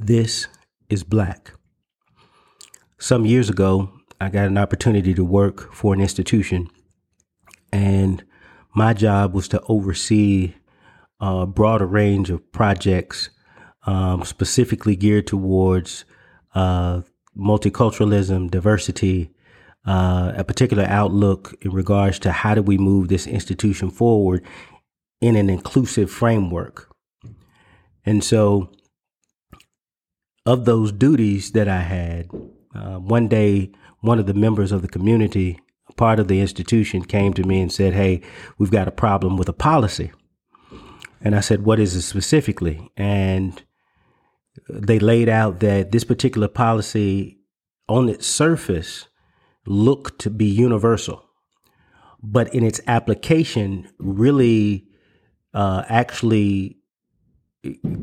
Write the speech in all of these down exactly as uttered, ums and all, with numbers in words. This is Black. Some years ago, I got an opportunity to work for an institution, and my job was to oversee a broader range of projects um, specifically geared towards uh, multiculturalism, diversity, uh, a particular outlook in regards to how do we move this institution forward in an inclusive framework. And so of those duties that I had, uh, one day, one of the members of the community, part of the institution, came to me and said, "Hey, we've got a problem with a policy." And I said, "What is it specifically?" And they laid out that this particular policy on its surface looked to be universal, but in its application really uh, actually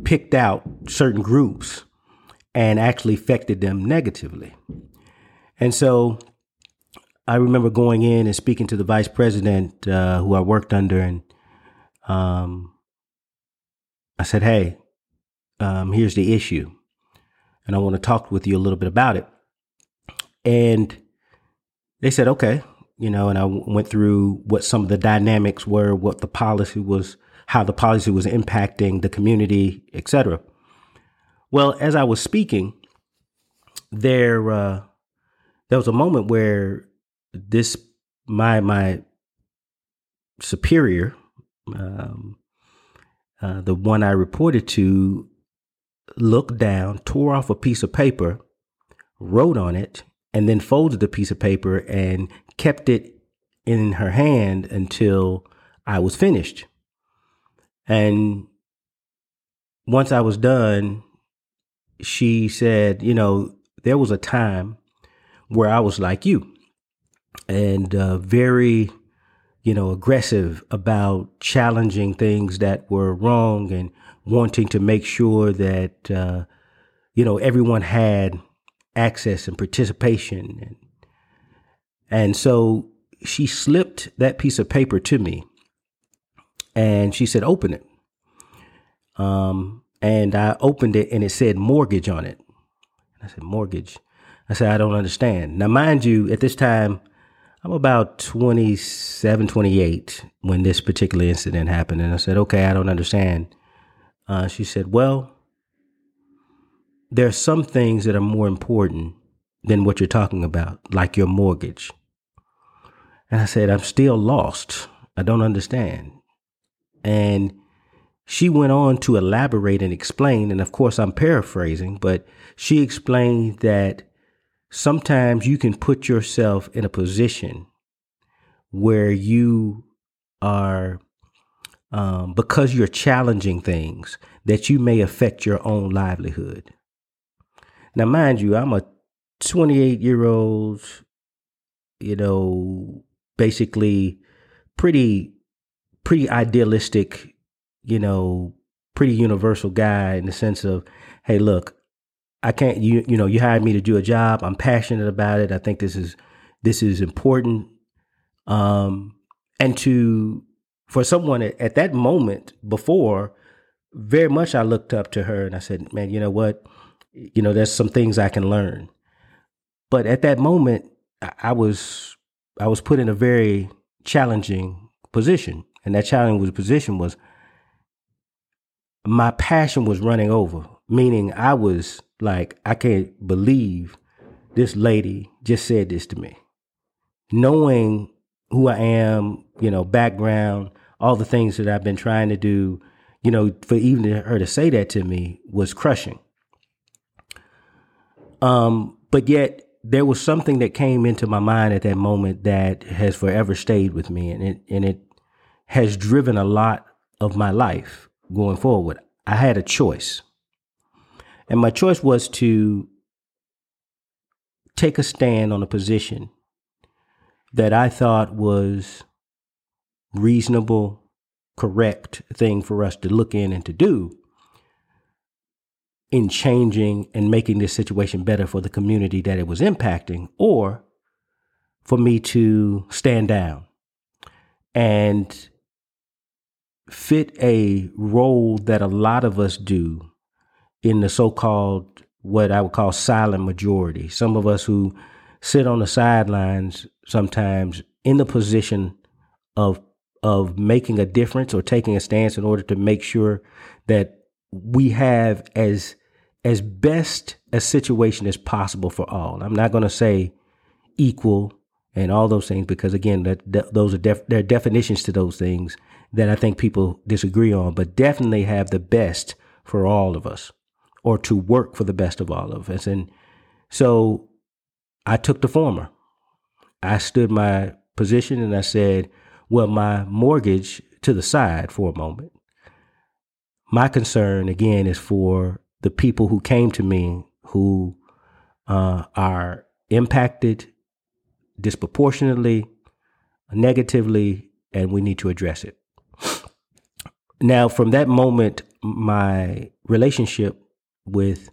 picked out certain groups and actually affected them negatively. And so I remember going in and speaking to the vice president uh, who I worked under, and um, I said, "Hey, um, here's the issue, and I want to talk with you a little bit about it." And they said, "Okay," you know, and I w- went through what some of the dynamics were, what the policy was, how the policy was impacting the community, et cetera. Well, as I was speaking, there uh, there was a moment where this my my superior, um, uh, the one I reported to, looked down, tore off a piece of paper, wrote on it, and then folded the piece of paper and kept it in her hand until I was finished. And once I was done, she said, "You know, there was a time where I was like you, and uh, very, you know, aggressive about challenging things that were wrong and wanting to make sure that, uh, you know, everyone had access and participation." And, and so she slipped that piece of paper to me, and she said, "Open it." Um, And I opened it, and it said mortgage on it. I said, "Mortgage?" I said, "I don't understand." Now, mind you, at this time, I'm about twenty-seven, twenty-eight when this particular incident happened. And I said, "Okay, I don't understand." Uh, she said, "Well, there are some things that are more important than what you're talking about, like your mortgage." And I said, "I'm still lost. I don't understand." And she went on to elaborate and explain, and of course I'm paraphrasing, but she explained that sometimes you can put yourself in a position where you are, um, because you're challenging things, that you may affect your own livelihood. Now, mind you, I'm a twenty-eight-year-old, you know, basically pretty, pretty idealistic, you know, pretty universal guy in the sense of, "Hey, look, I can't, you you know, you hired me to do a job. I'm passionate about it. I think this is, this is important." Um, and to, for someone at, at that moment before, very much I looked up to her and I said, "Man, you know what, you know, there's some things I can learn." But at that moment, I, I was, I was put in a very challenging position. And that challenging position was, my passion was running over, meaning I was like, "I can't believe this lady just said this to me." Knowing who I am, you know, background, all the things that I've been trying to do, you know, for even her to say that to me was crushing. Um, but yet there was something that came into my mind at that moment that has forever stayed with me. And it, and it has driven a lot of my life going forward. I had a choice, and my choice was to take a stand on a position that I thought was reasonable, correct thing for us to look in and to do in changing and making this situation better for the community that it was impacting, or for me to stand down and fit a role that a lot of us do in the so-called what I would call silent majority. Some of us who sit on the sidelines sometimes in the position of of making a difference or taking a stance in order to make sure that we have as as best a situation as possible for all. I'm not going to say equal and all those things, because, again, that, that those are def- there are definitions to those things that I think people disagree on, but definitely have the best for all of us, or to work for the best of all of us. And so I took the former. I stood my position and I said, well, my mortgage to the side for a moment. My concern, again, is for the people who came to me who uh, are impacted disproportionately, negatively, and we need to address it. Now, from that moment, my relationship with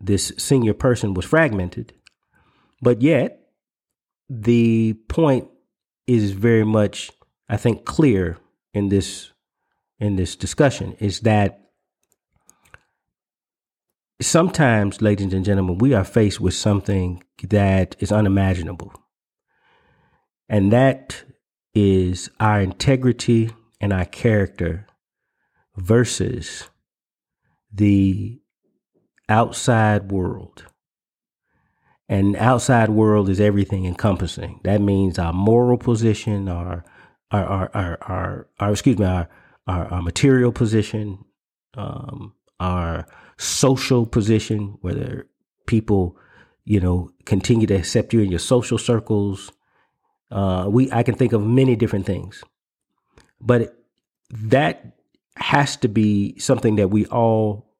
this senior person was fragmented, but yet the point is very much, I think, clear in this in this discussion, is that sometimes, ladies and gentlemen, we are faced with something that is unimaginable. And that is our integrity and our character versus the outside world. And outside world is everything encompassing. That means our moral position, our, our, our, our, our, our excuse me, our, our, our material position, um, our social position, whether people, you know, continue to accept you in your social circles. Uh, we, I can think of many different things, but that has to be something that we all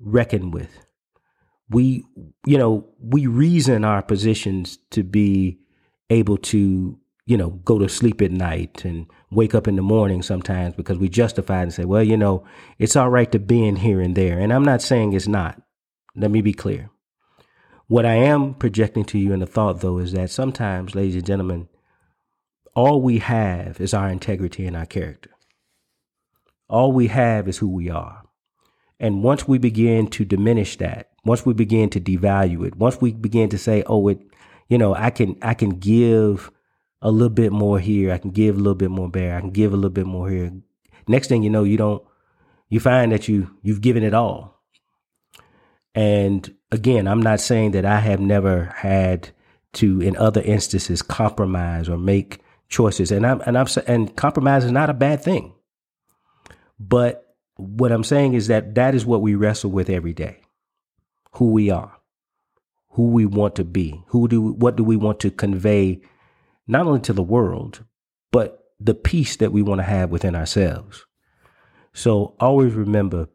reckon with. We, you know, we reason our positions to be able to, you know, go to sleep at night and wake up in the morning sometimes, because we justify it and say, well, you know, it's all right to be in here and there. And I'm not saying it's not. Let me be clear. What I am projecting to you in the thought, though, is that sometimes, ladies and gentlemen, all we have is our integrity and our character. All we have is who we are. And once we begin to diminish that, once we begin to devalue it, once we begin to say, oh, it, you know, I can I can give a little bit more here. I can give a little bit more there. I can give a little bit more here. Next thing you know, you don't you find that you you've given it all. And again, I'm not saying that I have never had to, in other instances, compromise or make choices. And I'm and I'm and compromise is not a bad thing. But what I'm saying is that that is what we wrestle with every day: who we are, who we want to be, who do what do we want to convey, not only to the world, but the peace that we want to have within ourselves. So always remember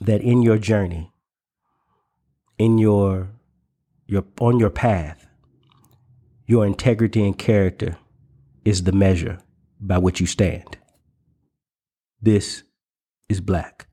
that in your journey, in your, your, on your path, your integrity and character is the measure by which you stand. This is Black.